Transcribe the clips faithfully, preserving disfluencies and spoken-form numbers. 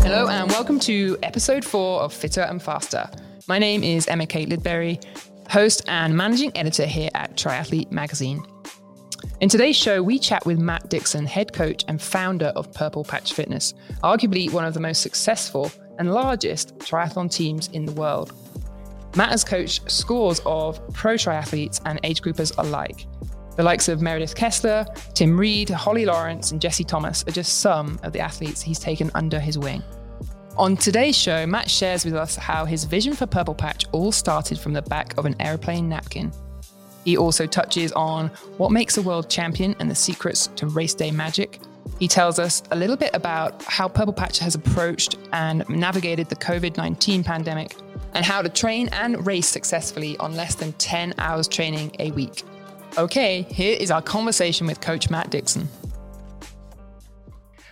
Hello and welcome to episode four of Fitter and Faster. My name is Emma-Kate Lidbury, host and managing editor here at Triathlete Magazine. In today's show, we chat with Matt Dixon, head coach and founder of Purple Patch Fitness, arguably one of the most successful and largest triathlon teams in the world. Matt has coached scores of pro triathletes and age groupers alike. The likes of Meredith Kessler, Tim Reed, Holly Lawrence, and Jesse Thomas are just some of the athletes he's taken under his wing. On today's show, Matt shares with us how his vision for Purple Patch all started from the back of an airplane napkin. He also touches on what makes a world champion and the secrets to race day magic. He tells us a little bit about how Purple Patch has approached and navigated the covid nineteen pandemic and how to train and race successfully on less than ten hours training a week. Okay, here is our conversation with Coach Matt Dixon.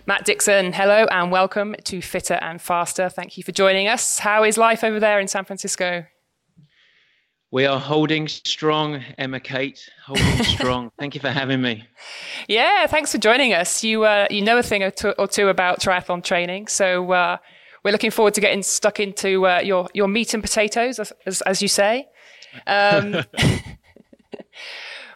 Matt Dixon, hello and welcome to Fitter and Faster. Thank you for joining us. How is life over there in San Francisco? We are holding strong, Emma-Kate, holding strong. Thank you for having me. Yeah, thanks for joining us. You uh, you know a thing or two, or two about triathlon training, so uh, we're looking forward to getting stuck into uh, your, your meat and potatoes, as, as, as you say. Um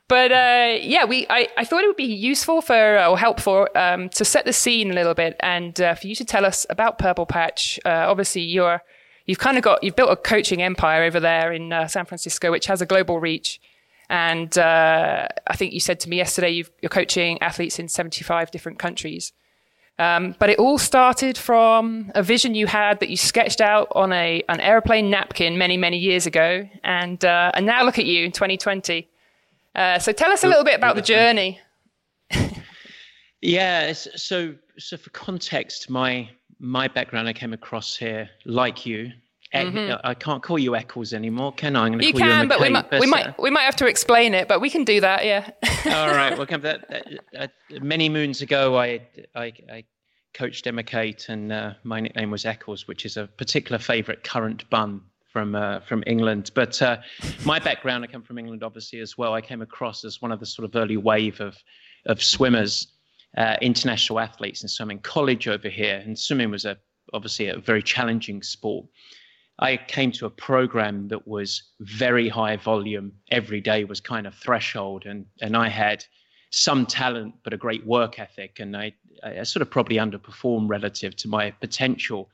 But uh, yeah, we I, I thought it would be useful for or helpful um, to set the scene a little bit, and uh, for you to tell us about Purple Patch. Uh, obviously, you're you've kind of got you've built a coaching empire over there in uh, San Francisco, which has a global reach. And uh, I think you said to me yesterday you've, you're coaching athletes in seventy-five different countries. Um, but it all started from a vision you had that you sketched out on a an airplane napkin many many years ago, and uh, and now look at you in twenty twenty. Uh, so tell us a little bit about the journey. yeah, so so for context, my my background, I came across here like you. Mm-hmm. I can't call you Eccles anymore, can I? I'm going to you call can, you Emma but Kate, we might but, we might we might have to explain it, but we can do that. Yeah. All right, welcome. That, that, uh, many moons ago, I I, I coached Emma-Kate, and uh, my nickname was Eccles, which is a particular favourite currant bun from uh, from England. But uh, my background, I come from England, obviously, as well. I came across as one of the sort of early wave of, of swimmers, uh, international athletes in swimming college over here. And swimming was a obviously a very challenging sport. I came to a program that was very high volume. Every day was kind of threshold. And, and I had some talent, but a great work ethic. And I, I sort of probably underperformed relative to my potential,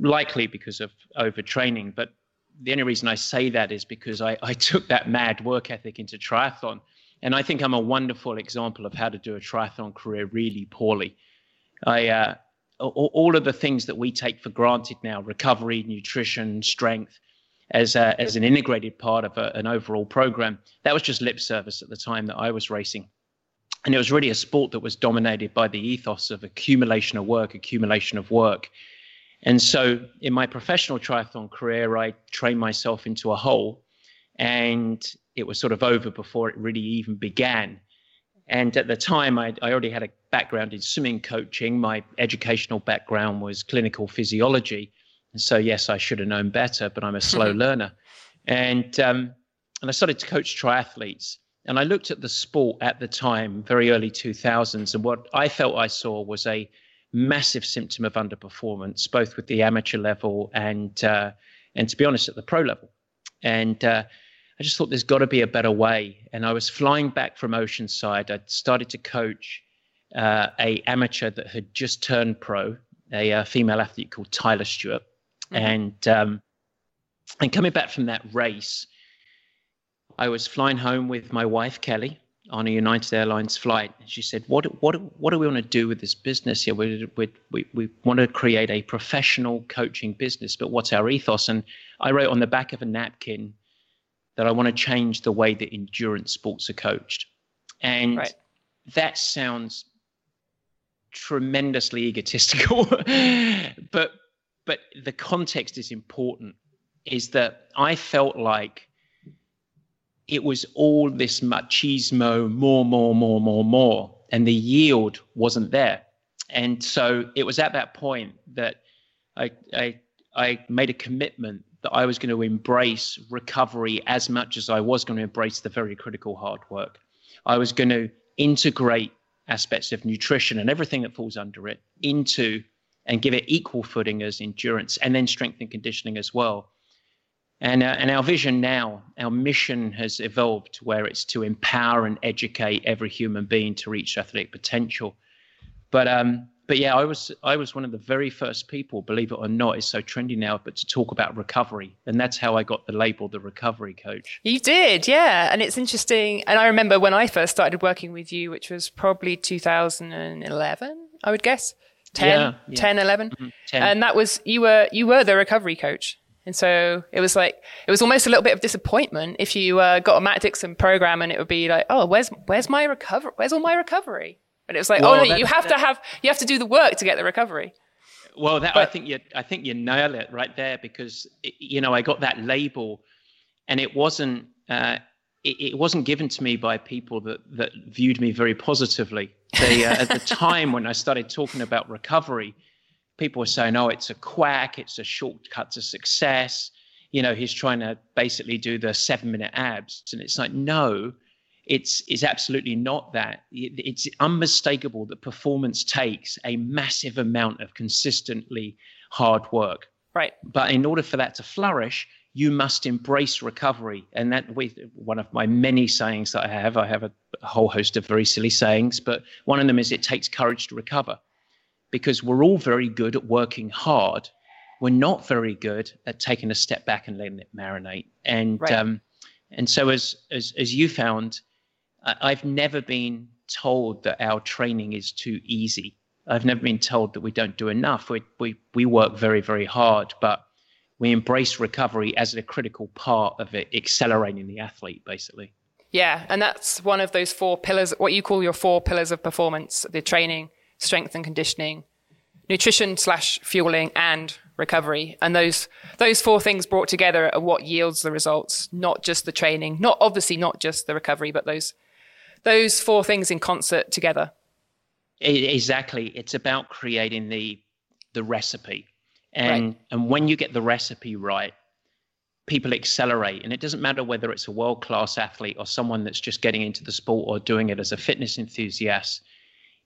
likely because of overtraining. But the only reason I say that is because I, I took that mad work ethic into triathlon. And I think I'm a wonderful example of how to do a triathlon career really poorly. I uh, all of the things that we take for granted now, recovery, nutrition, strength, as a, as an integrated part of a, an overall program, that was just lip service at the time that I was racing. And it was really a sport that was dominated by the ethos of accumulation of work, accumulation of work. And so in my professional triathlon career, I trained myself into a hole, and it was sort of over before it really even began. And at the time, I, I already had a background in swimming coaching. My educational background was clinical physiology. And so, yes, I should have known better, but I'm a slow learner. And um, and I started to coach triathletes. And I looked at the sport at the time, very early two thousands, and what I felt I saw was a massive symptom of underperformance, both with the amateur level and, uh, and to be honest, at the pro level. And uh, I just thought there's got to be a better way. And I was flying back from Oceanside. I'd started to coach uh, a amateur that had just turned pro, a, a female athlete called Tyler Stewart. Mm-hmm. And um, and coming back from that race, I was flying home with my wife, Kelly, on a United Airlines flight. And she said, what what what do we want to do with this business here? We, we, we, we want to create a professional coaching business, but what's our ethos? And I wrote on the back of a napkin that I want to change the way that endurance sports are coached. And right. That sounds tremendously egotistical, but but the context is important, is that I felt like it was all this machismo, more, more, more, more, more, and the yield wasn't there. And so it was at that point that I, I, I made a commitment that I was going to embrace recovery as much as I was going to embrace the very critical hard work. I was going to integrate aspects of nutrition and everything that falls under it into and give it equal footing as endurance, and then strength and conditioning as well. And, uh, and our vision now, our mission has evolved where it's to empower and educate every human being to reach athletic potential. But um, but yeah, I was I was one of the very first people, believe it or not, it's so trendy now, but to talk about recovery. And that's how I got the label, the recovery coach. You did, yeah. And it's interesting. And I remember when I first started working with you, which was probably two thousand eleven, I would guess. ten, yeah, yeah. ten, eleven. Mm-hmm. ten. And that was, you were you were the recovery coach. And so it was like, it was almost a little bit of disappointment if you uh, got a Matt Dixon program and it would be like, oh, where's where's my recovery? Where's all my recovery? And it was like, well, oh, no, you have that, to have, you have to do the work to get the recovery. Well, that, but, I think you, I think you nail it right there, because, it, you know, I got that label and it wasn't, uh, it, it wasn't given to me by people that, that viewed me very positively. They, uh, at the time when I started talking about recovery, people were saying, oh, it's a quack, it's a shortcut to success. You know, he's trying to basically do the seven minute abs. And it's like, no, it's, it's absolutely not that. It's unmistakable that performance takes a massive amount of consistently hard work. Right. But in order for that to flourish, you must embrace recovery. And that with one of my many sayings that I have, I have a whole host of very silly sayings, but one of them is it takes courage to recover. Because we're all very good at working hard. We're not very good at taking a step back and letting it marinate. And right. um, and so as, as, as you found, I've never been told that our training is too easy. I've never been told that we don't do enough. We, we, we work very, very hard, but we embrace recovery as a critical part of it, accelerating the athlete, basically. Yeah, and that's one of those four pillars, what you call your four pillars of performance, the training, strength and conditioning, nutrition slash fueling, and recovery. And those those four things brought together are what yields the results, not just the training, not obviously not just the recovery, but those those four things in concert together. Exactly. It's about creating the the recipe. And right. and when you get the recipe right, people accelerate. And it doesn't matter whether it's a world-class athlete or someone that's just getting into the sport or doing it as a fitness enthusiast.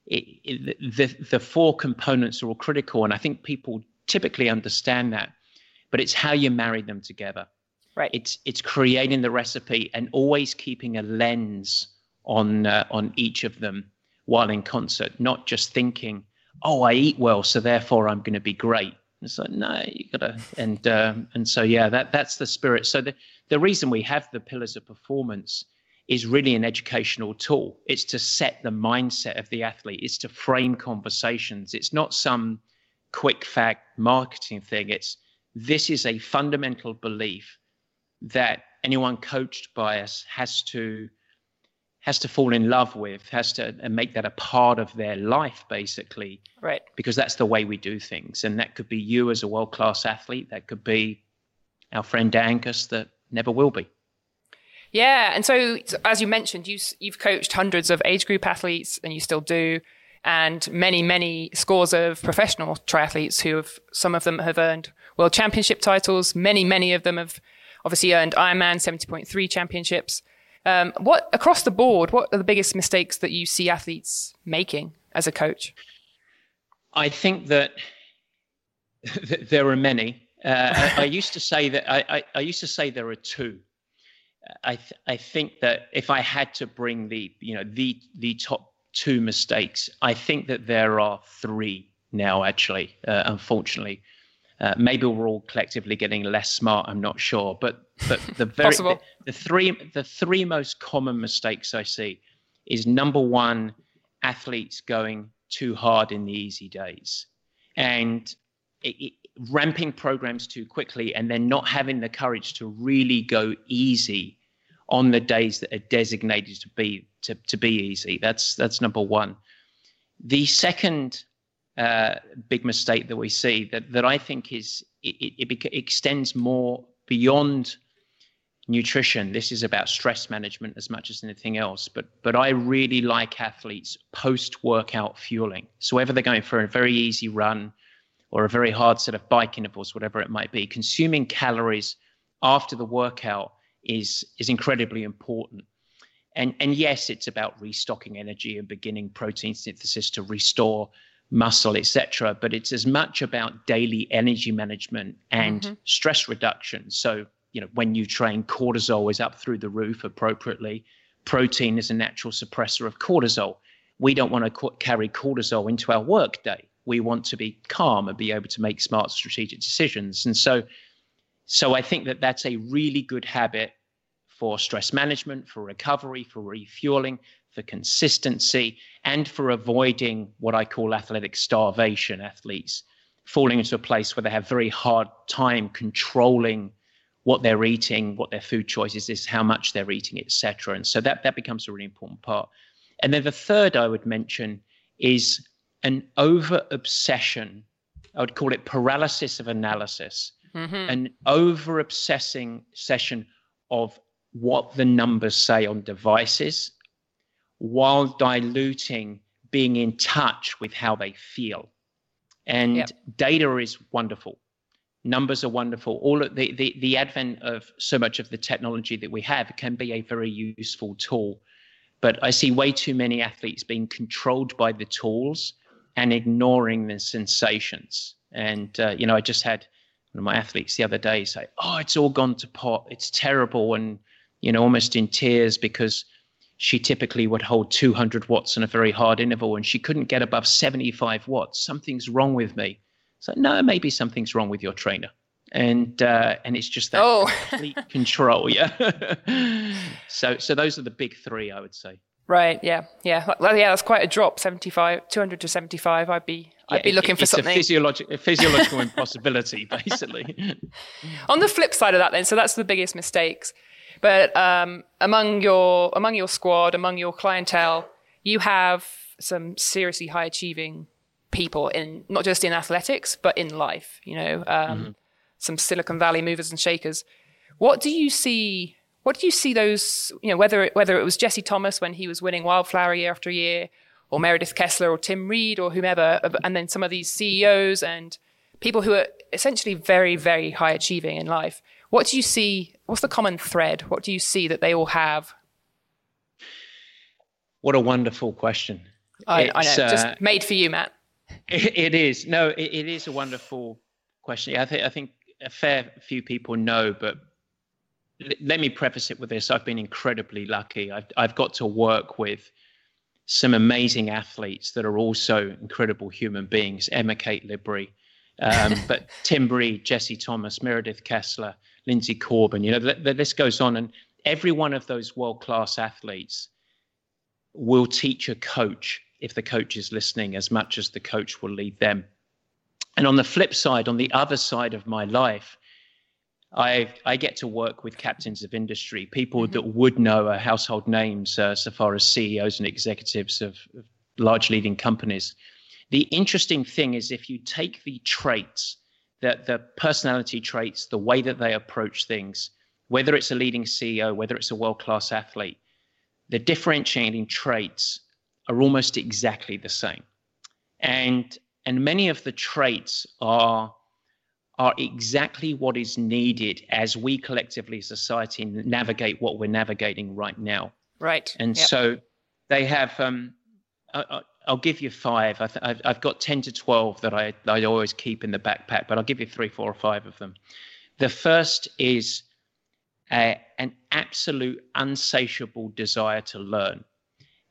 It, it, the the four components are all critical, and I think people typically understand that, but it's how you marry them together. Right. It's it's creating the recipe and always keeping a lens on uh, on each of them while in concert, not just thinking, oh, I eat well, so therefore I'm going to be great. It's like, no, you gotta, and um, and so yeah, that that's the spirit. So the the reason we have the pillars of performance is really an educational tool. It's to set the mindset of the athlete. It's to frame conversations. It's not some quick fact marketing thing. It's this is a fundamental belief that anyone coached by us has to has to fall in love with, has to and make that a part of their life, basically. Right. Because that's the way we do things. And that could be you as a world-class athlete. That could be our friend Angus that never will be. Yeah. And so, as you mentioned, you, you've coached hundreds of age group athletes, and you still do, and many, many scores of professional triathletes who have, some of them have earned world championship titles. Many, many of them have obviously earned Ironman seventy point three championships. Um, what across the board, what are the biggest mistakes that you see athletes making as a coach? I think that there are many. Uh, I, I used to say that I, I, I used to say there are two. I th- I think that if I had to bring the, you know, the the top two mistakes, I think that there are three now, actually, uh, unfortunately. Uh, maybe we're all collectively getting less smart, I'm not sure. But but the very the, the three the three most common mistakes I see is, number one, athletes going too hard in the easy days. And it, it, ramping programs too quickly, and then not having the courage to really go easy on the days that are designated to be to, to be easy. That's that's number one. The second uh, big mistake that we see that that I think is it, it, it extends more beyond nutrition. This is about stress management as much as anything else. But but I really like athletes post-workout fueling. So whether they're going for a very easy run or a very hard set of bike intervals, whatever it might be, consuming calories after the workout is is incredibly important. And, and yes, it's about restocking energy and beginning protein synthesis to restore muscle, et cetera. But it's as much about daily energy management and mm-hmm. stress reduction. So, you know, when you train, cortisol is up through the roof appropriately. Protein is a natural suppressor of cortisol. We don't want to co- carry cortisol into our work day. We want to be calm and be able to make smart strategic decisions. And so, so I think that that's a really good habit for stress management, for recovery, for refueling, for consistency, and for avoiding what I call athletic starvation, athletes falling into a place where they have very hard time controlling what they're eating, what their food choices is, how much they're eating, et cetera. And so that, that becomes a really important part. And then the third I would mention is an over-obsession. I would call it paralysis of analysis, mm-hmm. an over-obsessing session of what the numbers say on devices while diluting being in touch with how they feel. And yep. data is wonderful. Numbers are wonderful. All of the, the, the advent of so much of the technology that we have can be a very useful tool. But I see way too many athletes being controlled by the tools and ignoring the sensations. And, uh, you know, I just had one of my athletes the other day say, oh, it's all gone to pot. It's terrible. And, you know, almost in tears because she typically would hold two hundred watts in a very hard interval and she couldn't get above seventy-five watts. Something's wrong with me. So, no, maybe something's wrong with your trainer. And uh, and it's just that oh. complete control, yeah. so so those are the big three, I would say. Right, yeah, yeah, well, yeah. That's quite a drop, seventy-five, two hundred to seventy-five. I'd be, yeah, I'd be looking it, for it's something. It's a physiological, a physiological impossibility, basically. On the flip side of that, then, so that's the biggest mistakes. But um, among your among your squad, among your clientele, you have some seriously high achieving people in not just in athletics but in life. You know. Um, mm-hmm. Some Silicon Valley movers and shakers. What do you see? What do you see those, you know, whether it, whether it was Jesse Thomas when he was winning Wildflower year after year, or Meredith Kessler or Tim Reed or whomever, and then some of these C E Os and people who are essentially very, very high achieving in life. What do you see? What's the common thread? What do you see that they all have? What a wonderful question. I, I know, uh, just made for you, Matt. It, it is. No, it, it is a wonderful question. I think, I think, a fair few people know, but l- let me preface it with this. I've been incredibly lucky. I've, I've got to work with some amazing athletes that are also incredible human beings, Emma-Kate Lidbury, um, but Tim Reed, Jesse Thomas, Meredith Kessler, Lindsay Corbin, you know, the, the list goes on. And every one of those world-class athletes will teach a coach if the coach is listening as much as the coach will lead them. And on the flip side, on the other side of my life, I I get to work with captains of industry, people that would know are household names uh, so far as C E Os and executives of, of large leading companies. The interesting thing is if you take the traits, that the personality traits, the way that they approach things, whether it's a leading C E O, whether it's a world-class athlete, the differentiating traits are almost exactly the same. And And many of the traits are, are exactly what is needed as we collectively, society, navigate what we're navigating right now. Right. And yep. so they have, um, I, I'll give you five. I th- I've, I've got ten to twelve that I, I always keep in the backpack, but I'll give you three, four, or five of them. The first is a, an absolute insatiable desire to learn.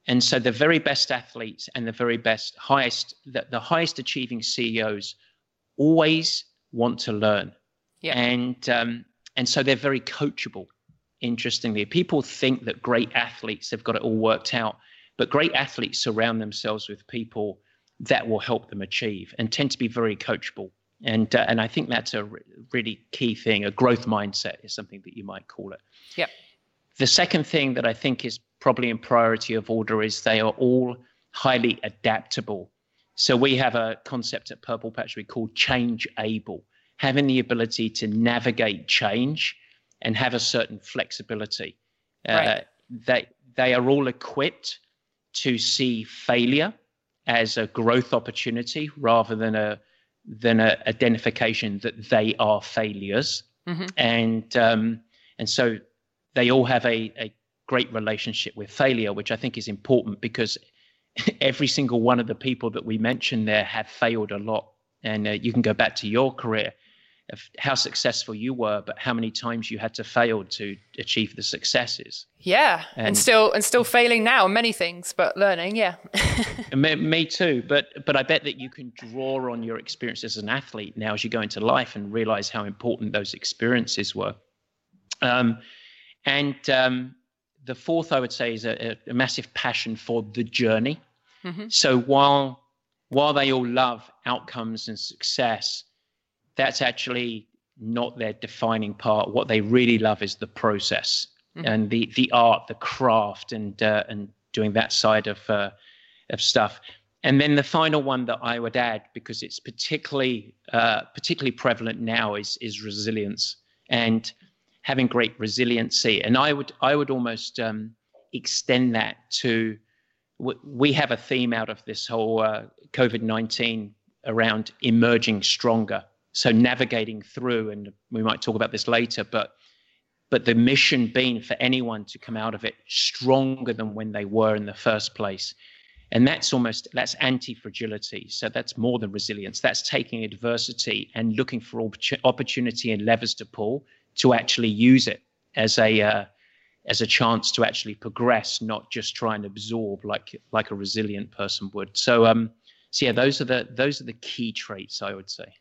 And so the very best athletes and the very best, highest, the, the highest achieving C E Os always want to learn. Yeah. And um, and so they're very coachable, interestingly. People think that great athletes have got it all worked out, but great athletes surround themselves with people that will help them achieve and tend to be very coachable. And uh, and I think that's a re- really key thing. A growth mindset is something that you might call it. Yeah. The second thing that I think is probably in priority of order is they are all highly adaptable. So we have a concept at Purple Patch we call change able, having the ability to navigate change and have a certain flexibility. Right. Uh, they, they are all equipped to see failure as a growth opportunity rather than a than a identification that they are failures. Mm-hmm. And um, and so they all have a, a great relationship with failure, which I think is important because every single one of the people that we mentioned there have failed a lot. And uh, you can go back to your career of how successful you were, but how many times you had to fail to achieve the successes. Yeah. And, and still, and still failing now on many things, but learning. Yeah. me, me too. But, but I bet that you can draw on your experience as an athlete now as you go into life and realize how important those experiences were. Um, and, um, the fourth, I would say, is a, a massive passion for the journey. Mm-hmm. So while, while they all love outcomes and success, that's actually not their defining part. What they really love is the process mm-hmm. and the, the art, the craft, and uh, and doing that side of uh, of stuff. And then the final one that I would add, because it's particularly uh, particularly prevalent now, is is resilience and having great resiliency. And I would I would almost um, extend that to w- we have a theme out of this whole uh, COVID nineteen around emerging stronger. So navigating through, and we might talk about this later, but but the mission being for anyone to come out of it stronger than when they were in the first place. And that's almost, that's anti-fragility. So that's more than resilience. That's taking adversity and looking for op- opportunity and levers to pull to actually use it as a uh, as a chance to actually progress, not just try and absorb like like a resilient person would. So um, so yeah, those are the those are the key traits, I would say.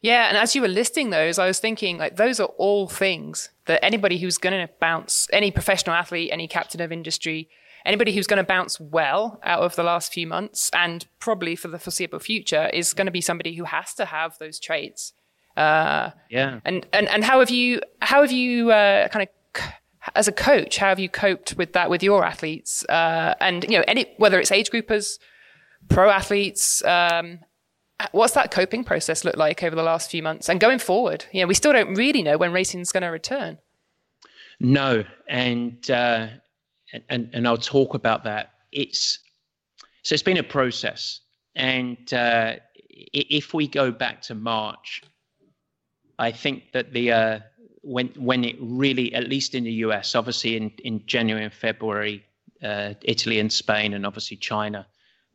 Yeah, and as you were listing those, I was thinking, like, those are all things that anybody who's going to bounce, any professional athlete, any captain of industry, anybody who's going to bounce well out of the last few months and probably for the foreseeable future is going to be somebody who has to have those traits. Uh, yeah. And, and, and how have you, how have you uh, kind of, as a coach, how have you coped with that with your athletes? Uh, and, you know, any whether it's age groupers, pro athletes, um what's that coping process look like over the last few months and going forward? You know, we still don't really know when racing's going to return. No. And, uh, and, and I'll talk about that. It's, so it's been a process. And, uh, if we go back to March, I think that the, uh, when, when it really, at least in the U S, obviously in, in January and February, uh, Italy and Spain, and obviously China,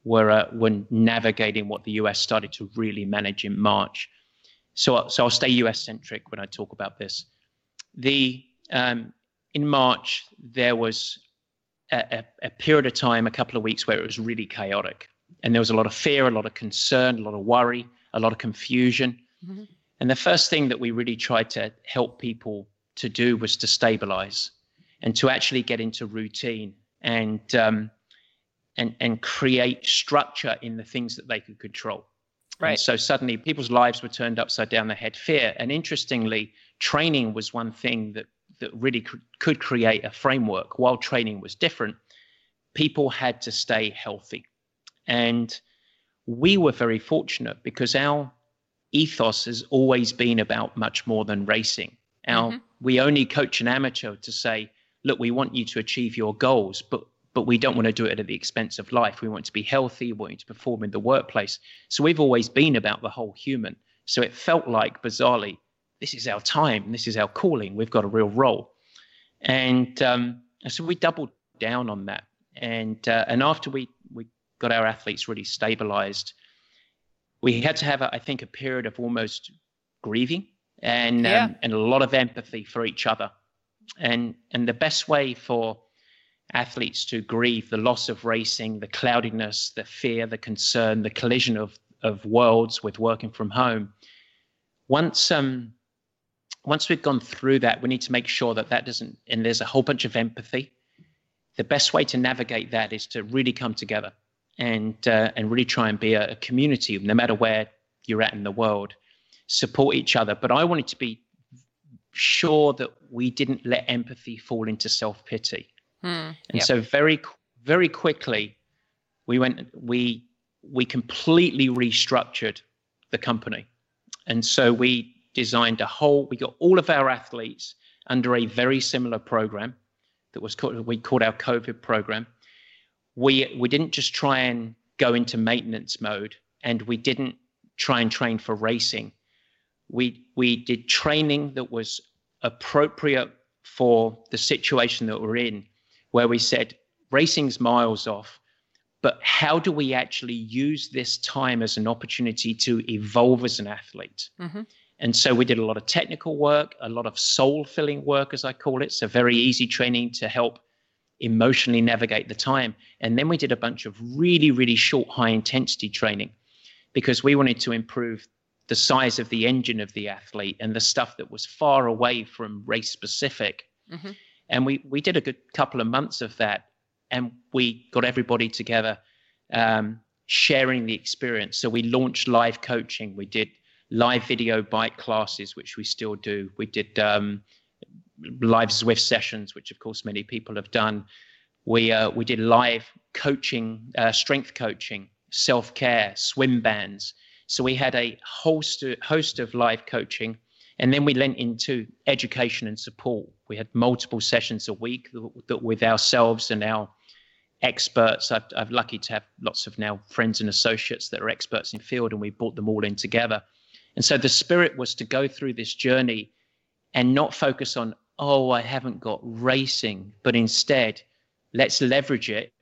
Were, uh, were navigating what the U S started to really manage in March. So, so I'll stay U S-centric when I talk about this. The um, in March, there was a, a, a period of time, a couple of weeks, where it was really chaotic. And there was a lot of fear, a lot of concern, a lot of worry, a lot of confusion. Mm-hmm. And the first thing that we really tried to help people to do was to stabilize and to actually get into routine and um And, and create structure in the things that they could control. Right. And so suddenly people's lives were turned upside down. They had fear. And interestingly, training was one thing that, that really cr- could create a framework. While training was different, people had to stay healthy. And we were very fortunate because our ethos has always been about much more than racing. Our, mm-hmm. We only coach an amateur to say, look, we want you to achieve your goals, but but we don't want to do it at the expense of life. We want to be healthy. We want you to perform in the workplace. So we've always been about the whole human. So it felt like, bizarrely, this is our time. This is our calling. We've got a real role. And um, so we doubled down on that. And uh, and after we, we got our athletes really stabilized, we had to have, a, I think, a period of almost grieving and yeah. um, and a lot of empathy for each other. And and the best way for athletes to grieve the loss of racing, the cloudiness, the fear, the concern, the collision of of worlds with working from home. Once um, once we've gone through that, we need to make sure that that doesn't, and there's a whole bunch of empathy. The best way to navigate that is to really come together and uh, and really try and be a, a community, no matter where you're at in the world, support each other. But I wanted to be sure that we didn't let empathy fall into self-pity. Hmm, and yep. So very, very quickly, we went, we, we completely restructured the company. And so we designed a whole, we got all of our athletes under a very similar program that was called, we called our COVID program. We, we didn't just try and go into maintenance mode, and we didn't try and train for racing. We, we did training that was appropriate for the situation that we're in, where we said racing's miles off, but how do we actually use this time as an opportunity to evolve as an athlete? Mm-hmm. And so we did a lot of technical work, a lot of soul-filling work, as I call it. So very easy training to help emotionally navigate the time. And then we did a bunch of really, really short, high-intensity training because we wanted to improve the size of the engine of the athlete and the stuff that was far away from race-specific. Mm-hmm. And we, we did a good couple of months of that, and we got everybody together um, sharing the experience. So we launched live coaching. We did live video bike classes, which we still do. We did um, live Zwift sessions, which, of course, many people have done. We uh, we did live coaching, uh, strength coaching, self-care, swim bands. So we had a host of, host of live coaching. And then we lent into education and support. We had multiple sessions a week that with ourselves and our experts. I've, I'm lucky to have lots of now friends and associates that are experts in field, and we brought them all in together. And so the spirit was to go through this journey and not focus on, oh, I haven't got racing, but instead let's leverage it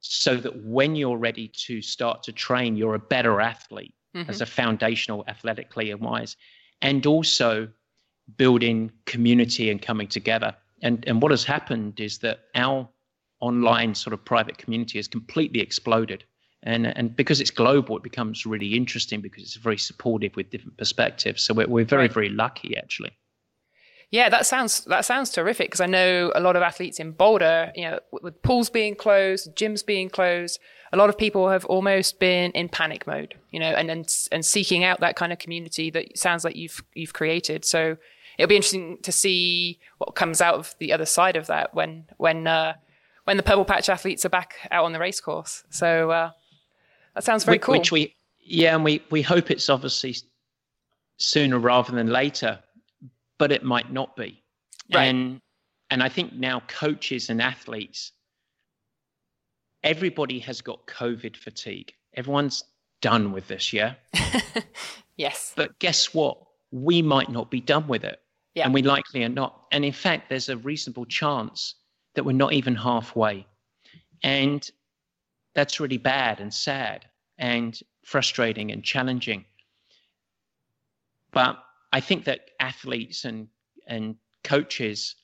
so that when you're ready to start to train, you're a better athlete mm-hmm. as a foundational athletically and wise. And also building community and coming together. And and what has happened is that our online sort of private community has completely exploded. And and because it's global, it becomes really interesting because it's very supportive with different perspectives. So we're we're very, very lucky, actually. Yeah, that sounds that sounds terrific, because I know a lot of athletes in Boulder, you know, with pools being closed, gyms being closed, a lot of people have almost been in panic mode, you know, and and, and seeking out that kind of community that sounds like you've you've created. So it'll be interesting to see what comes out of the other side of that when when uh, when the Purple Patch athletes are back out on the race course. So uh, that sounds very which, cool. Which we yeah, and we we hope it's obviously sooner rather than later. But it might not be. Right. And and I think now coaches and athletes, everybody has got COVID fatigue. Everyone's done with this, yeah? Yes. But guess what? We might not be done with it. Yeah. And we likely are not. And in fact, there's a reasonable chance that we're not even halfway. And that's really bad and sad and frustrating and challenging. But I think that athletes and, and coaches,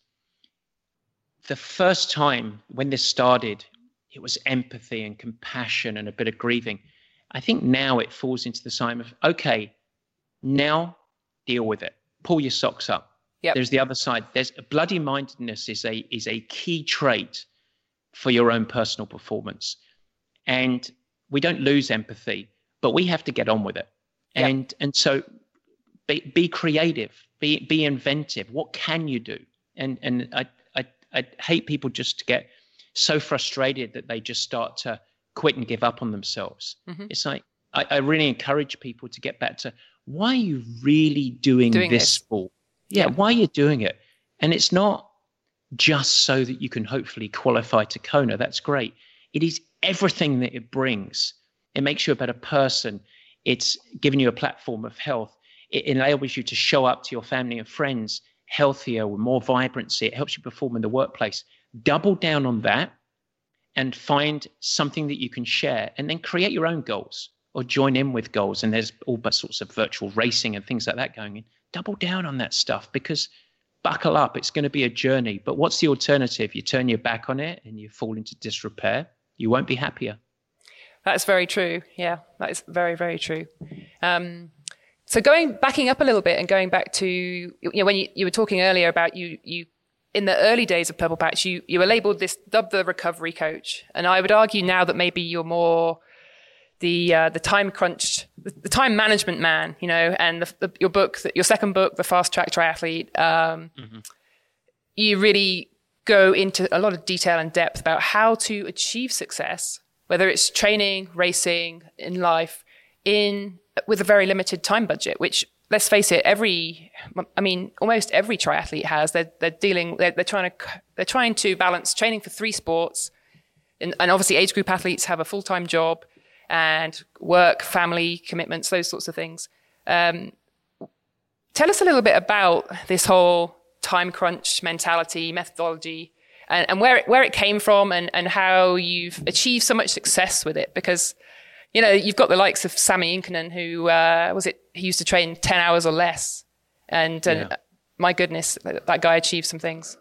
the first time when this started, it was empathy and compassion and a bit of grieving. I think now it falls into the sign of, okay, now deal with it. Pull your socks up. Yep. There's the other side. There's bloody-mindedness is a is a key trait for your own personal performance. And we don't lose empathy, but we have to get on with it. Yep. And and so... Be, be creative, be be inventive. What can you do? And and I, I I hate people just to get so frustrated that they just start to quit and give up on themselves. Mm-hmm. It's like, I, I really encourage people to get back to, why are you really doing, doing this sport? Yeah, yeah, why are you doing it? And it's not just so that you can hopefully qualify to Kona. That's great. It is everything that it brings. It makes you a better person. It's giving you a platform of health. It enables you to show up to your family and friends healthier with more vibrancy. It helps you perform in the workplace. Double down on that and find something that you can share, and then create your own goals or join in with goals. And there's all sorts of virtual racing and things like that going in. Double down on that stuff, because buckle up. It's going to be a journey. But what's the alternative? You turn your back on it and you fall into disrepair. You won't be happier. That's very true. Yeah, that is very, very true. Um, So going backing up a little bit and going back to, you know, when you, you were talking earlier about you, you in the early days of Purple Patch, you, you were labeled this, dubbed the recovery coach. And I would argue now that maybe you're more the, uh, the time crunched, the, the time management man, you know, and the, the, your book, your second book, The Fast Track Triathlete, um, mm-hmm. you really go into a lot of detail and depth about how to achieve success, whether it's training, racing, in life, in with a very limited time budget, which, let's face it, every, I mean, almost every triathlete has. They're they're dealing, they're, they're trying to they're trying to balance training for three sports, and, and obviously age group athletes have a full time job, and work, family commitments, those sorts of things. Um, tell us a little bit about this whole time crunch mentality methodology, and, and where it, where it came from and, and how you've achieved so much success with it. Because, you know, you've got the likes of Sami Inkinen, who uh, was it? He used to train ten hours or less. And, and yeah. my goodness, that, that guy achieved some things.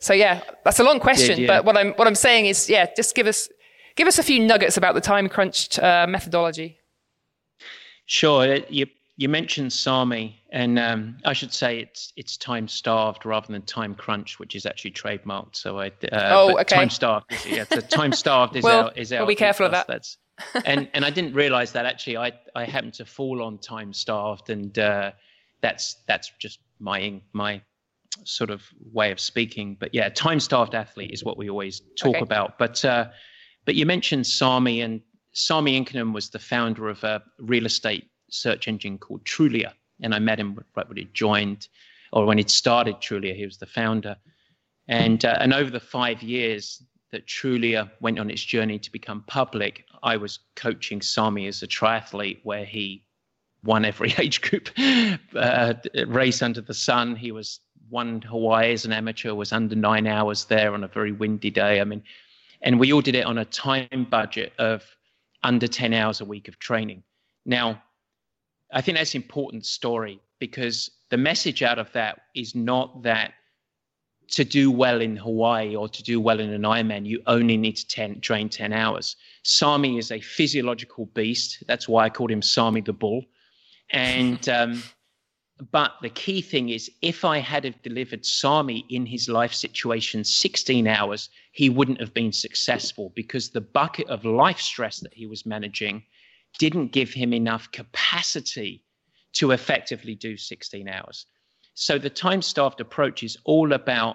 So yeah, that's a long question. Did, yeah. But what I'm what I'm saying is, yeah, just give us give us a few nuggets about the time crunched uh, methodology. Sure. You you mentioned Sami, and um, I should say it's it's time starved rather than time crunch, which is actually trademarked. So I uh, oh okay. Time starved. Yeah, so time starved is well, our is our. We'll be careful of that. That's, and and I didn't realize that actually. I I happened to fall on time starved, and uh, that's that's just my my. sort of way of speaking, but yeah, time-starved athlete is what we always talk okay. about. But uh, but you mentioned Sami, and Sami Inkinen was the founder of a real estate search engine called Trulia, and I met him right when he joined, or when it started Trulia. He was the founder, and uh, and over the five years that Trulia went on its journey to become public, I was coaching Sami as a triathlete, where he won every age group uh, race under the sun. He was won Hawaii as an amateur, was under nine hours there on a very windy day. I mean, and we all did it on a time budget of under ten hours a week of training. Now, I think that's an important story, because the message out of that is not that to do well in Hawaii or to do well in an Ironman, you only need to ten, train ten hours. Sami is a physiological beast. That's why I called him Sami the Bull. And, um, but the key thing is, if I had have delivered Sami in his life situation sixteen hours, he wouldn't have been successful, because the bucket of life stress that he was managing didn't give him enough capacity to effectively do sixteen hours. So the time-starved approach is all about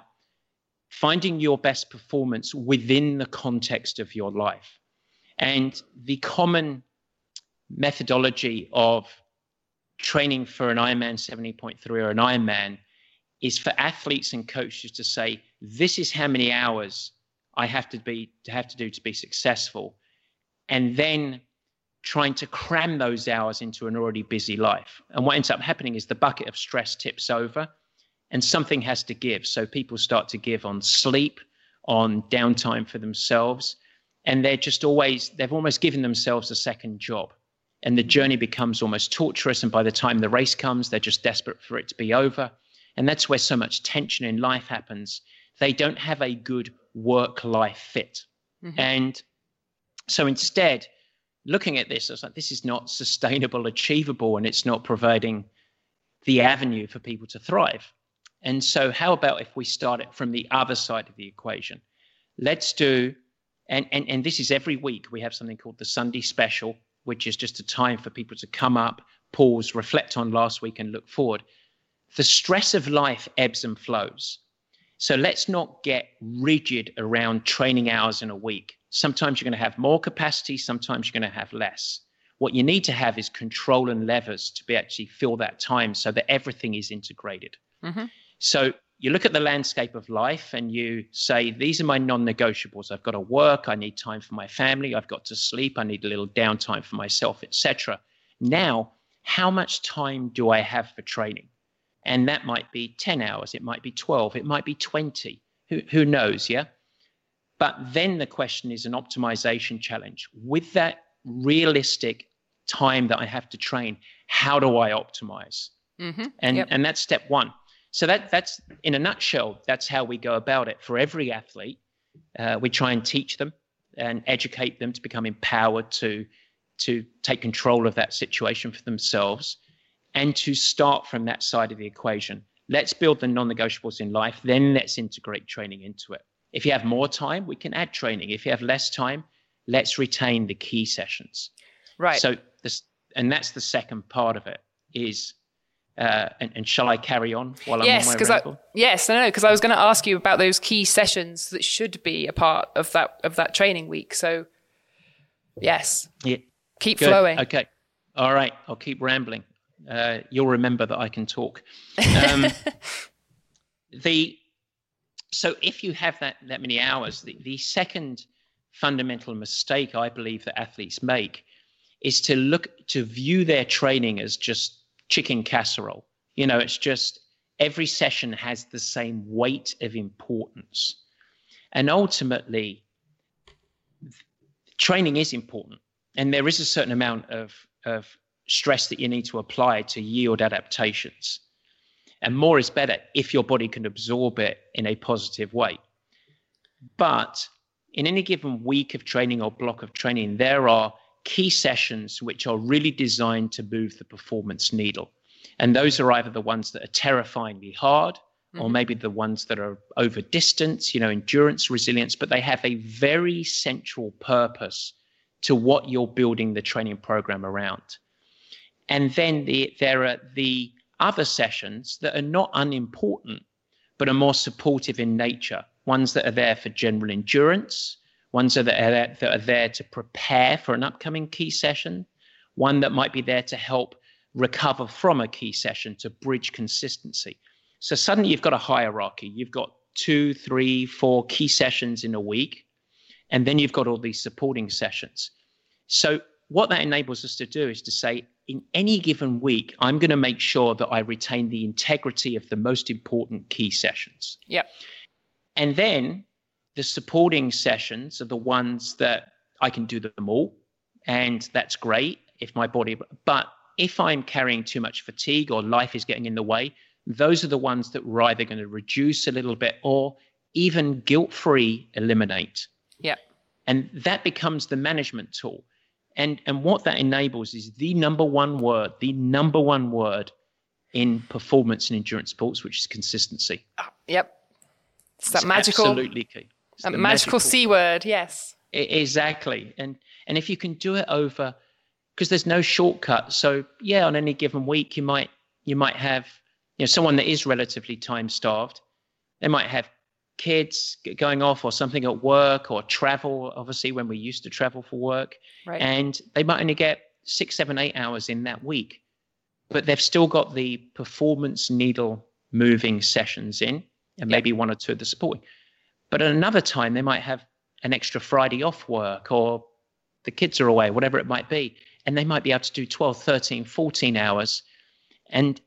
finding your best performance within the context of your life. And the common methodology of training for an Ironman seventy point three or an Ironman is for athletes and coaches to say, this is how many hours I have to be to have to do to be successful, and then trying to cram those hours into an already busy life. And what ends up happening is the bucket of stress tips over, and something has to give. So people start to give on sleep, on downtime for themselves, and they're just always, they've almost given themselves a second job. And the journey becomes almost torturous. And by the time the race comes, they're just desperate for it to be over. And that's where so much tension in life happens. They don't have a good work-life fit. Mm-hmm. And so instead, looking at this, I was like, this is not sustainable, achievable, and it's not providing the avenue for people to thrive. And so how about if we start it from the other side of the equation? Let's do, and and, and this is every week, we have something called the Sunday Special, which is just a time for people to come up, pause, reflect on last week, and look forward. The stress of life ebbs and flows. So let's not get rigid around training hours in a week. Sometimes you're going to have more capacity, sometimes you're going to have less. What you need to have is control and levers to be actually fill that time so that everything is integrated. Mm-hmm. So you look at the landscape of life and you say, these are my non-negotiables. I've got to work. I need time for my family. I've got to sleep. I need a little downtime for myself, et cetera. Now, how much time do I have for training? And that might be ten hours. It might be twelve. It might be twenty. Who, who knows? Yeah. But then the question is an optimization challenge. With that realistic time that I have to train, how do I optimize? Mm-hmm. And, yep. and that's step one. So that that's, in a nutshell, that's how we go about it. For every athlete, uh, we try and teach them and educate them to become empowered to, to take control of that situation for themselves and to start from that side of the equation. Let's build the non-negotiables in life, then let's integrate training into it. If you have more time, we can add training. If you have less time, let's retain the key sessions. Right. So this, and that's the second part of it is... Uh, and, and shall I carry on while I'm yes, on my ramble? I, yes, I know, because I was going to ask you about those key sessions that should be a part of that of that training week. So, yes, yeah. keep Good. flowing. Okay, all right, I'll keep rambling. Uh, you'll remember that I can talk. Um, the so if you have that that many hours, the, the second fundamental mistake I believe that athletes make is to look to view their training as just chicken casserole. You know, it's just every session has the same weight of importance. And ultimately, training is important. And there is a certain amount of, of stress that you need to apply to yield adaptations. And more is better if your body can absorb it in a positive way. But in any given week of training or block of training, there are key sessions which are really designed to move the performance needle. And those are either the ones that are terrifyingly hard, mm-hmm. or maybe the ones that are over distance, you know, endurance, resilience, but they have a very central purpose to what you're building the training program around. And then the, there are the other sessions that are not unimportant, but are more supportive in nature. Ones that are there for general endurance, ones that are there, that are there to prepare for an upcoming key session, one that might be there to help recover from a key session to bridge consistency. So suddenly you've got a hierarchy. You've got two, three, four key sessions in a week, and then you've got all these supporting sessions. So what that enables us to do is to say, in any given week, I'm going to make sure that I retain the integrity of the most important key sessions. Yeah. And then the supporting sessions are the ones that I can do them all. And that's great if my body, but if I'm carrying too much fatigue or life is getting in the way, those are the ones that we're either going to reduce a little bit or even guilt-free eliminate. Yeah. And that becomes the management tool. And, and what that enables is the number one word, the number one word in performance and endurance sports, which is consistency. Oh, yep. It's that it's magical, absolutely key. It's that magical, magical C word, yes. It, exactly. And and if you can do it over, because there's no shortcut. So yeah, on any given week, you might you might have you know someone that is relatively time starved. They might have kids going off or something at work or travel. Obviously, when we used to travel for work, right. And they might only get six, seven, eight hours in that week, but they've still got the performance needle moving sessions in. And maybe yep. one or two of the supporting. But at another time, they might have an extra Friday off work or the kids are away, whatever it might be. And they might be able to do twelve, thirteen, fourteen hours. And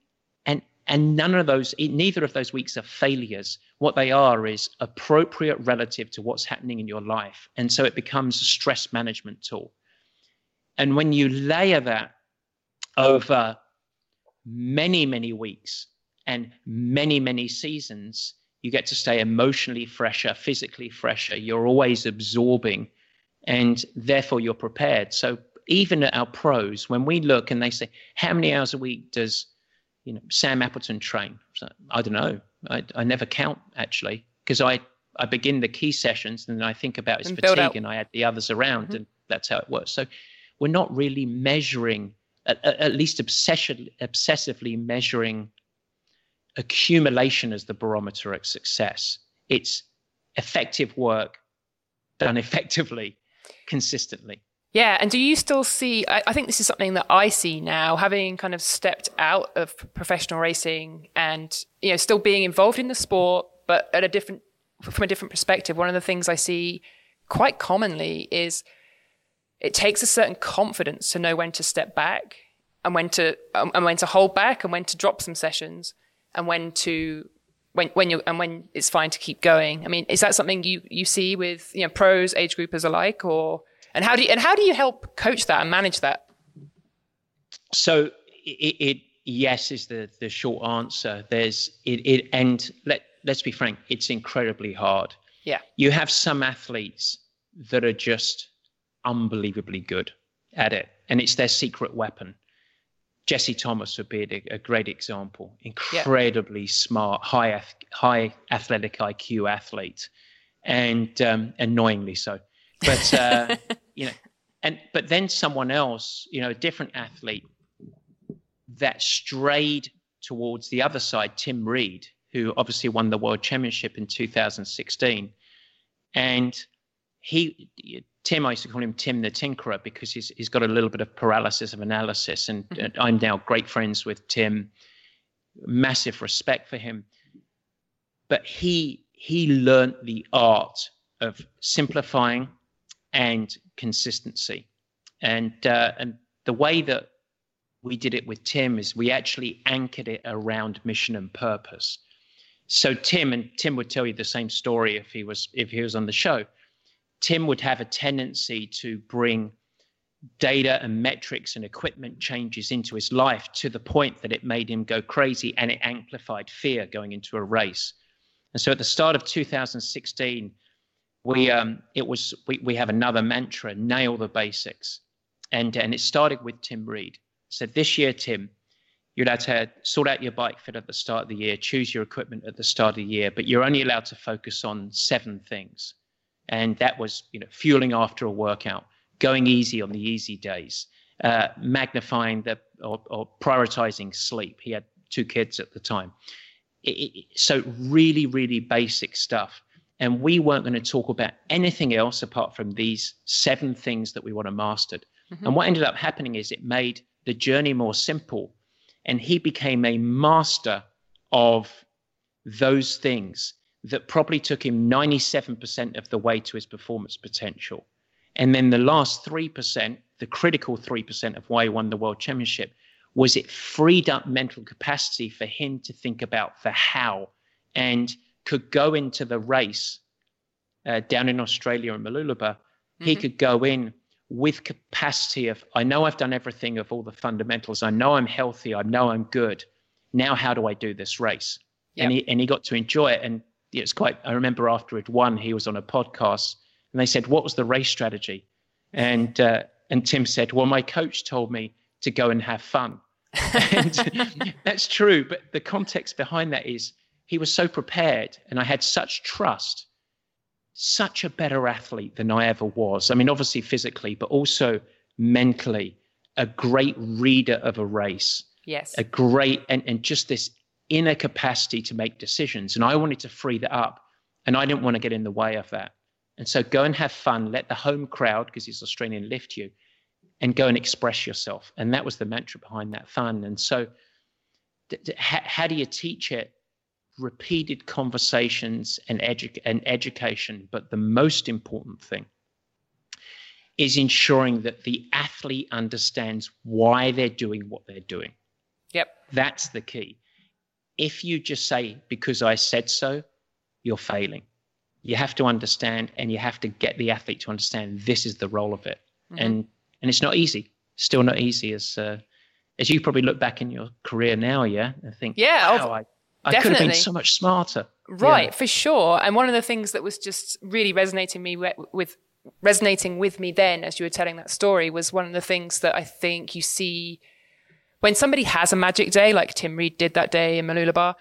and and none of those, neither of those weeks are failures. What they are is appropriate relative to what's happening in your life. And so it becomes a stress management tool. And when you layer that over many, many weeks, and many, many seasons, you get to stay emotionally fresher, physically fresher. You're always absorbing, and therefore you're prepared. So even at our pros, when we look and they say, how many hours a week does you know, Sam Appleton train? So, I don't know. I, I never count, actually, because I, I begin the key sessions and then I think about his and fatigue and I add the others around, mm-hmm. and that's how it works. So we're not really measuring, at, at least obsession, obsessively measuring accumulation as the barometer of success. It's effective work done effectively, consistently. Yeah. And do you still see, I, I think this is something that I see now, having kind of stepped out of professional racing and, you know, still being involved in the sport, but at a different, from a different perspective. One of the things I see quite commonly is it takes a certain confidence to know when to step back and when to, um, and when to hold back and when to drop some sessions. And when to, when when you and when it's fine to keep going. I mean, is that something you, you see with you know pros, age groupers alike, or and how do you, and how do you help coach that and manage that? So it, it yes is the the short answer. There's it, it and let let's be frank, it's incredibly hard. Yeah, you have some athletes that are just unbelievably good at it, and it's their secret weapon. Jesse Thomas would be a, a great example. Incredibly yeah. smart, high high athletic I Q athlete, and um, annoyingly so. But uh, you know, and but then someone else, you know, a different athlete that strayed towards the other side, Tim Reed, who obviously won the World Championship in two thousand sixteen, and he. Tim, I used to call him Tim the Tinkerer because he's he's got a little bit of paralysis of analysis, and, mm-hmm. and I'm now great friends with Tim. Massive respect for him, but he he learned the art of simplifying and consistency, and uh, and the way that we did it with Tim is we actually anchored it around mission and purpose. So Tim, and Tim would tell you the same story if he was if he was on the show, Tim would have a tendency to bring data and metrics and equipment changes into his life to the point that it made him go crazy, and it amplified fear going into a race. And so at the start of two thousand sixteen, we um it was we, we have another mantra, nail the basics. And and it started with Tim Reed. So this year, Tim, you're allowed to sort out your bike fit at the start of the year, choose your equipment at the start of the year, but you're only allowed to focus on seven things. And that was, you know, fueling after a workout, going easy on the easy days, uh, magnifying the or, or prioritizing sleep. He had two kids at the time. It, it, so really, really basic stuff. And we weren't going to talk about anything else apart from these seven things that we want to master. Mm-hmm. And what ended up happening is it made the journey more simple. And he became a master of those things that probably took him ninety-seven percent of the way to his performance potential. And then the last three percent, the critical three percent of why he won the world championship, was it freed up mental capacity for him to think about the how, and could go into the race uh, down in Australia in Mooloolaba. Mm-hmm. He could go in with capacity of, I know I've done everything of all the fundamentals. I know I'm healthy. I know I'm good. Now, how do I do this race? Yep. And he, and he got to enjoy it. And it's quite, I remember after it won, he was on a podcast and they said, what was the race strategy? And, uh, and Tim said, well, my coach told me to go and have fun. And that's true. But the context behind that is he was so prepared, and I had such trust, such a better athlete than I ever was. I mean, obviously physically, but also mentally, a great reader of a race. Yes. A great, and, and just this inner capacity to make decisions. And I wanted to free that up, and I didn't want to get in the way of that. And so go and have fun, let the home crowd, because it's Australian, lift you, and go and express yourself. And that was the mantra behind that fun. And so th- th- how do you teach it? Repeated conversations and, edu- and education. But the most important thing is ensuring that the athlete understands why they're doing what they're doing. Yep. That's the key. If you just say, because I said so, you're failing. You have to understand, and you have to get the athlete to understand this is the role of it. Mm-hmm. And and it's not easy. Still not easy as, uh, as you probably look back in your career now, yeah? I think, yeah, wow, I I Definitely. Could have been so much smarter. Right, yeah. For sure. And one of the things that was just really resonating me with resonating with me then as you were telling that story was one of the things that I think you see when somebody has a magic day, like Tim Reed did that day in Mooloolaba.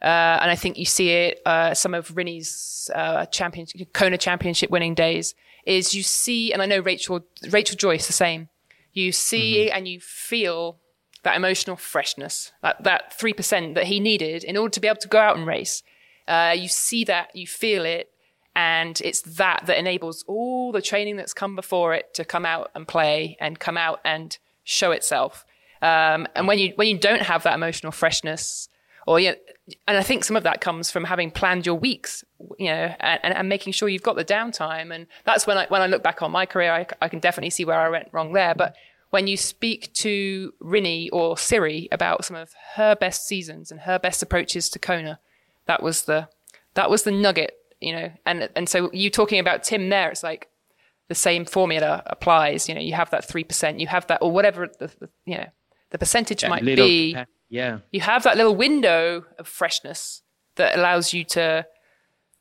Uh, and I think you see it, uh, some of Rinny's uh, champion, Kona championship winning days, is you see, and I know Rachel, Rachel Joyce the same, you see mm-hmm. and you feel that emotional freshness, that, that three percent that he needed in order to be able to go out and race. Uh, you see that, you feel it, and it's that that enables all the training that's come before it to come out and play and come out and show itself. Um, and when you when you don't have that emotional freshness, or you know, and I think some of that comes from having planned your weeks, you know, and, and, and making sure you've got the downtime. And that's when I when I look back on my career, I, I can definitely see where I went wrong there, but. When you speak to Rinny or Siri about some of her best seasons and her best approaches to Kona, that was the that was the nugget, you know. And and so you talking about Tim there, it's like the same formula applies. You know, you have that three percent, you have that, or whatever the, the you know the percentage that might little, be. Yeah, you have that little window of freshness that allows you to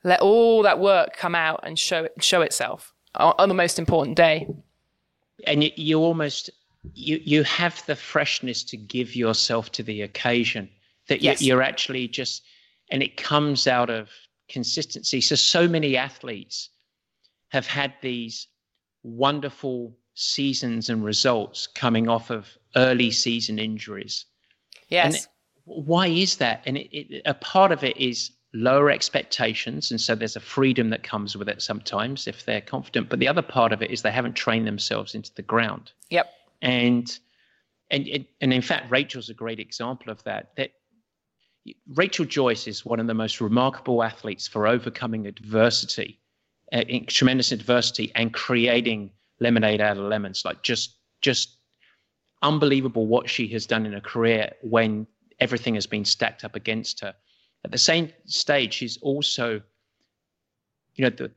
let all that work come out and show show itself on, on the most important day. And you, you almost. You you have the freshness to give yourself to the occasion that yes. you're actually just, and it comes out of consistency. So, so many athletes have had these wonderful seasons and results coming off of early season injuries. Yes. And why is that? And it, it, a part of it is lower expectations. And so there's a freedom that comes with it sometimes if they're confident. But the other part of it is they haven't trained themselves into the ground. Yep. And, and, and in fact, Rachel's a great example of that, that Rachel Joyce is one of the most remarkable athletes for overcoming adversity, uh, in tremendous adversity, and creating lemonade out of lemons, like just, just unbelievable what she has done in her career when everything has been stacked up against her. At the same stage, she's also, you know, the,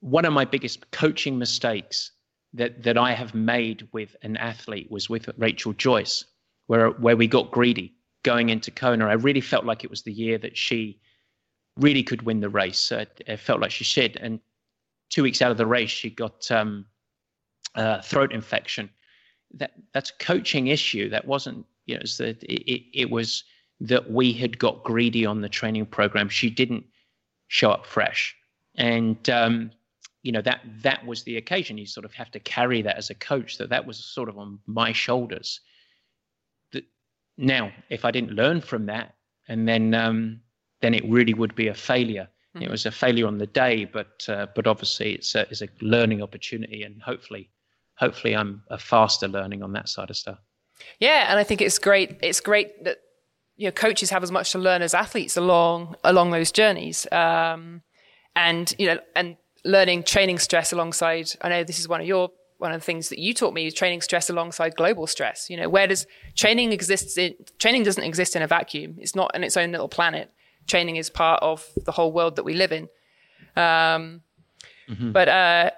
one of my biggest coaching mistakes that that I have made with an athlete was with Rachel Joyce, where where we got greedy going into Kona. I really felt like it was the year that she really could win the race. I, I felt like she should. And two weeks out of the race, she got um, uh, throat infection. That that's a coaching issue. That wasn't, you know, it's the, it, it was that we had got greedy on the training program. She didn't show up fresh. And, um, you know, that, that was the occasion. You sort of have to carry that as a coach, that that was sort of on my shoulders. The, now, if I didn't learn from that, and then, um, then it really would be a failure. Mm-hmm. It was a failure on the day, but, uh, but obviously it's a, it's a learning opportunity, and hopefully, hopefully I'm a faster learning on that side of stuff. Yeah. And I think it's great. It's great that, you know, coaches have as much to learn as athletes along, along those journeys. Um, and, you know, and learning training stress alongside, I know this is one of your, one of the things that you taught me, is training stress alongside global stress. You know, where does training exists in, training doesn't exist in a vacuum. It's not in its own little planet. Training is part of the whole world that we live in. Um, mm-hmm. But, uh,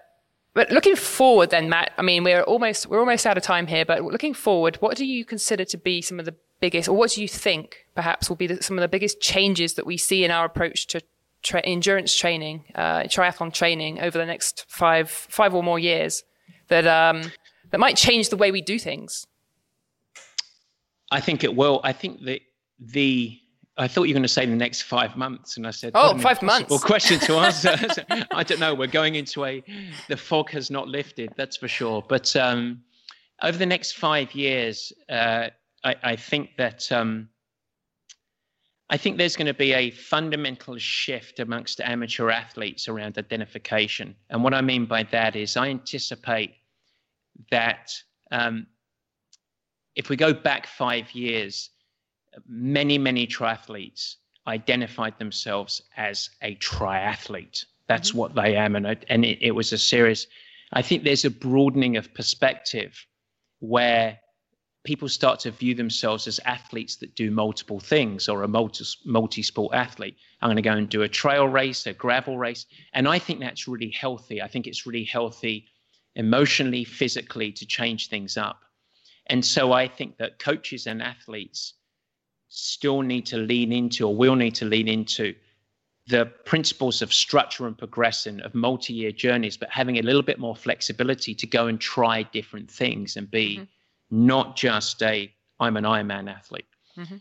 but looking forward then, Matt, I mean, we're almost, we're almost out of time here, but looking forward, what do you consider to be some of the biggest, or what do you think perhaps will be the, some of the biggest changes that we see in our approach to tra- endurance training, uh, triathlon training over the next five, five or more years that, um, that might change the way we do things? I think it will. I think that the, I thought you were going to say the next five months, and I said, "Oh, five months." Well, question to answer. I don't know. We're going into a, the fog has not lifted, that's for sure. But um, over the next five years, uh, I, I think that um, I think there's going to be a fundamental shift amongst amateur athletes around identification. And what I mean by that is, I anticipate that um, if we go back five years. Many, many triathletes identified themselves as a triathlete. That's mm-hmm. what they am. And, I, and it, it was a serious, I think there's a broadening of perspective where people start to view themselves as athletes that do multiple things, or a multi, multi-sport athlete. I'm going to go and do a trail race, a gravel race. And I think that's really healthy. I think it's really healthy emotionally, physically, to change things up. And so I think that coaches and athletes still need to lean into, or will need to lean into, the principles of structure and progression of multi-year journeys, but having a little bit more flexibility to go and try different things and be mm-hmm. not just a, I'm an Ironman athlete. Mm-hmm.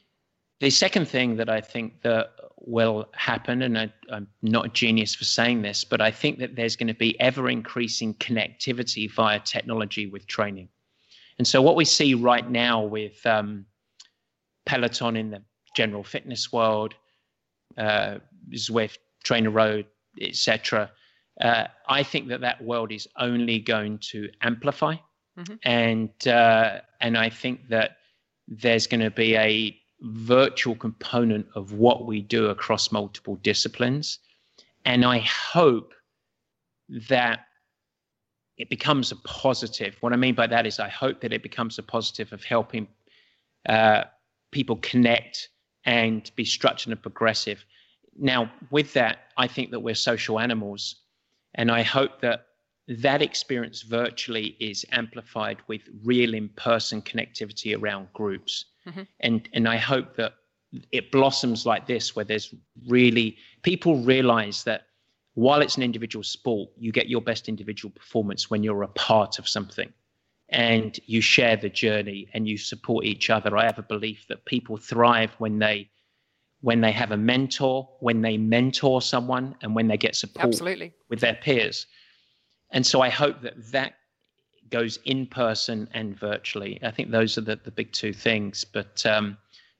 The second thing that I think that will happen, and I, I'm not a genius for saying this, but I think that there's going to be ever increasing connectivity via technology with training. And so what we see right now with, um, Peloton in the general fitness world, uh, Zwift, Trainer Road, et cetera. Uh, I think that that world is only going to amplify, mm-hmm. and uh, and I think that there's going to be a virtual component of what we do across multiple disciplines, and I hope that it becomes a positive. What I mean by that is, I hope that it becomes a positive of helping. Uh, people connect and be structured and progressive. Now, with that, I think that we're social animals, and I hope that that experience virtually is amplified with real in-person connectivity around groups. Mm-hmm. And and I hope that it blossoms like this, where there's really, people realize that while it's an individual sport, you get your best individual performance when you're a part of something. And you share the journey and you support each other. I have a belief that people thrive when they when they have a mentor, when they mentor someone, and when they get support Absolutely. With their peers. And so I hope that that goes in person and virtually. I think those are the, the big two things. But um,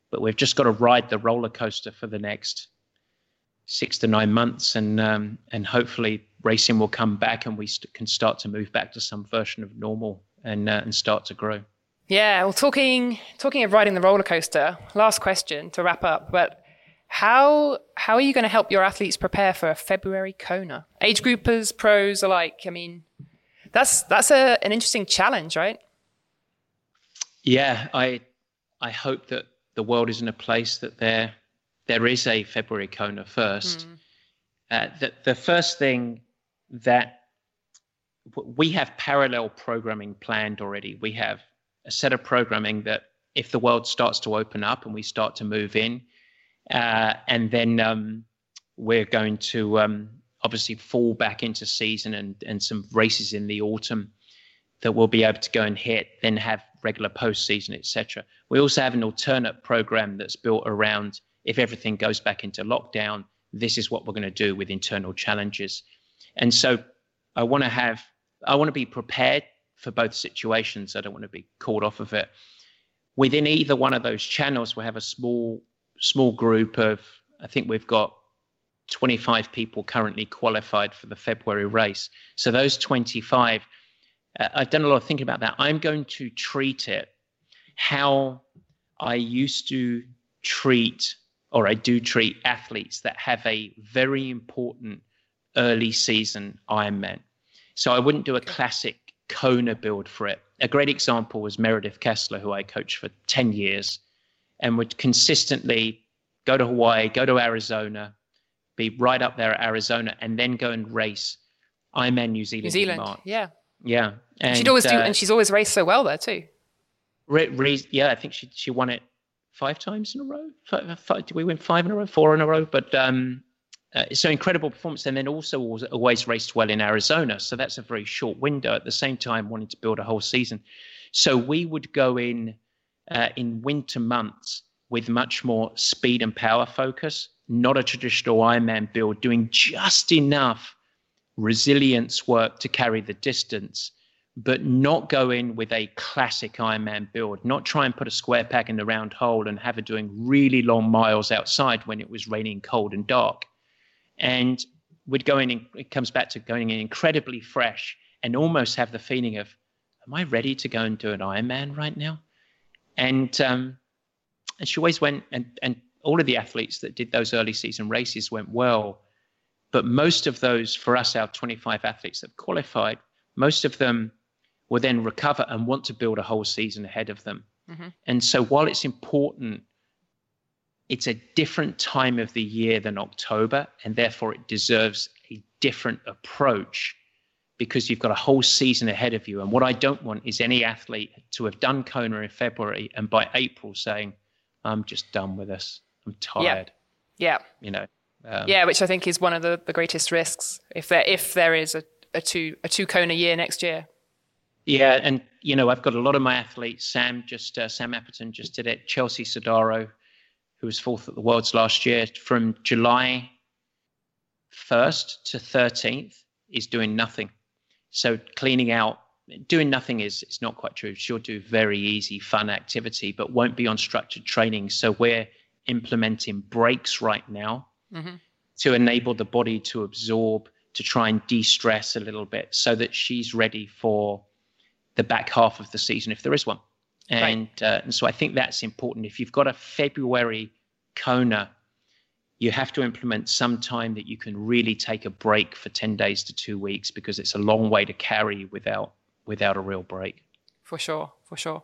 but we've just got to ride the roller coaster for the next six to nine months, and um, and hopefully racing will come back, and we st- can start to move back to some version of normal. And, uh, and start to grow. Yeah. Well, talking talking of riding the roller coaster, last question to wrap up. But how how are you going to help your athletes prepare for a February Kona? Age groupers, pros alike. I mean, that's that's a an interesting challenge, right? Yeah. I I hope that the world is in a place that they're there is a February Kona first. Mm. Uh, the, the first thing that we have parallel programming planned already. We have a set of programming that if the world starts to open up and we start to move in, uh, and then um, we're going to um, obviously fall back into season and, and some races in the autumn that we'll be able to go and hit, then have regular postseason, et cetera. We also have an alternate program that's built around, if everything goes back into lockdown, this is what we're going to do with internal challenges. And so I want to have, I want to be prepared for both situations. I don't want to be called off of it. Within either one of those channels, we have a small, small group of, I think we've got twenty-five people currently qualified for the February race. So those twenty-five, uh, I've done a lot of thinking about that. I'm going to treat it how I used to treat, or I do treat athletes that have a very important early season Ironman. So I wouldn't do a classic Kona build for it. A great example was Meredith Kessler, who I coached for ten years and would consistently go to Hawaii, go to Arizona, be right up there at Arizona, and then go and race Ironman New Zealand. New Zealand, March. yeah. Yeah. And she'd always do, uh, and she's always raced so well there too. Re, re, yeah, I think she she won it five times in a row. Five, five, did we win five in a row? Four in a row? But um, uh, so incredible performance. And then also always, always raced well in Arizona. So that's a very short window. At the same time, wanting to build a whole season. So we would go in uh, in winter months with much more speed and power focus. Not a traditional Ironman build, doing just enough resilience work to carry the distance, but not go in with a classic Ironman build, not try and put a square peg in the round hole and have her doing really long miles outside when it was raining, cold and dark. And we'd go in, and it comes back to going in incredibly fresh and almost have the feeling of, am I ready to go and do an Ironman right now? And, um, and she always went and, and, all of the athletes that did those early season races went well, but most of those, for us, our twenty-five athletes that qualified, most of them will then recover and want to build a whole season ahead of them. Mm-hmm. And so while it's important, it's a different time of the year than October, and therefore it deserves a different approach because you've got a whole season ahead of you. And what I don't want is any athlete to have done Kona in February and by April saying, I'm just done with this. I'm tired. Yeah. yeah. You know. Um, yeah, which I think is one of the, the greatest risks if there if there is a, a two a two Kona year next year. Yeah, and you know, I've got a lot of my athletes. Sam just uh, Sam Appleton just did it. Chelsea Sodaro, who was fourth at the Worlds last year, from July first to thirteenth is doing nothing. So cleaning out. Doing nothing is it's not quite true. She'll do very easy, fun activity, but won't be on structured training. So we're implementing breaks right now mm-hmm. to enable the body to absorb, to try and de-stress a little bit so that she's ready for the back half of the season if there is one. And, right. uh, and so I think that's important. If you've got a February Kona, you have to implement some time that you can really take a break for ten days to two weeks because it's a long way to carry without without a real break. For sure, for sure.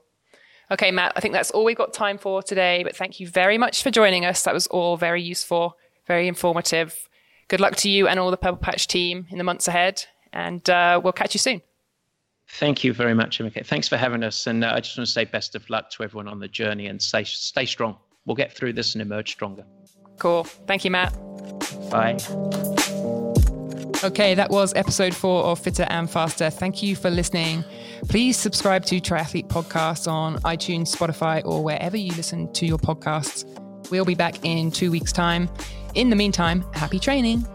Okay, Matt, I think that's all we've got time for today, but thank you very much for joining us. That was all very useful, very informative. Good luck to you and all the Purple Patch team in the months ahead, and uh, we'll catch you soon. Thank you very much, Emma-Kate. Thanks for having us, and uh, I just want to say best of luck to everyone on the journey and stay, stay strong. We'll get through this and emerge stronger. Cool. Thank you, Matt. Bye. Okay, that was episode four of Fitter and Faster. Thank you for listening. Please subscribe to Triathlete Podcasts on iTunes, Spotify, or wherever you listen to your podcasts. We'll be back in two weeks' time. In the meantime, happy training.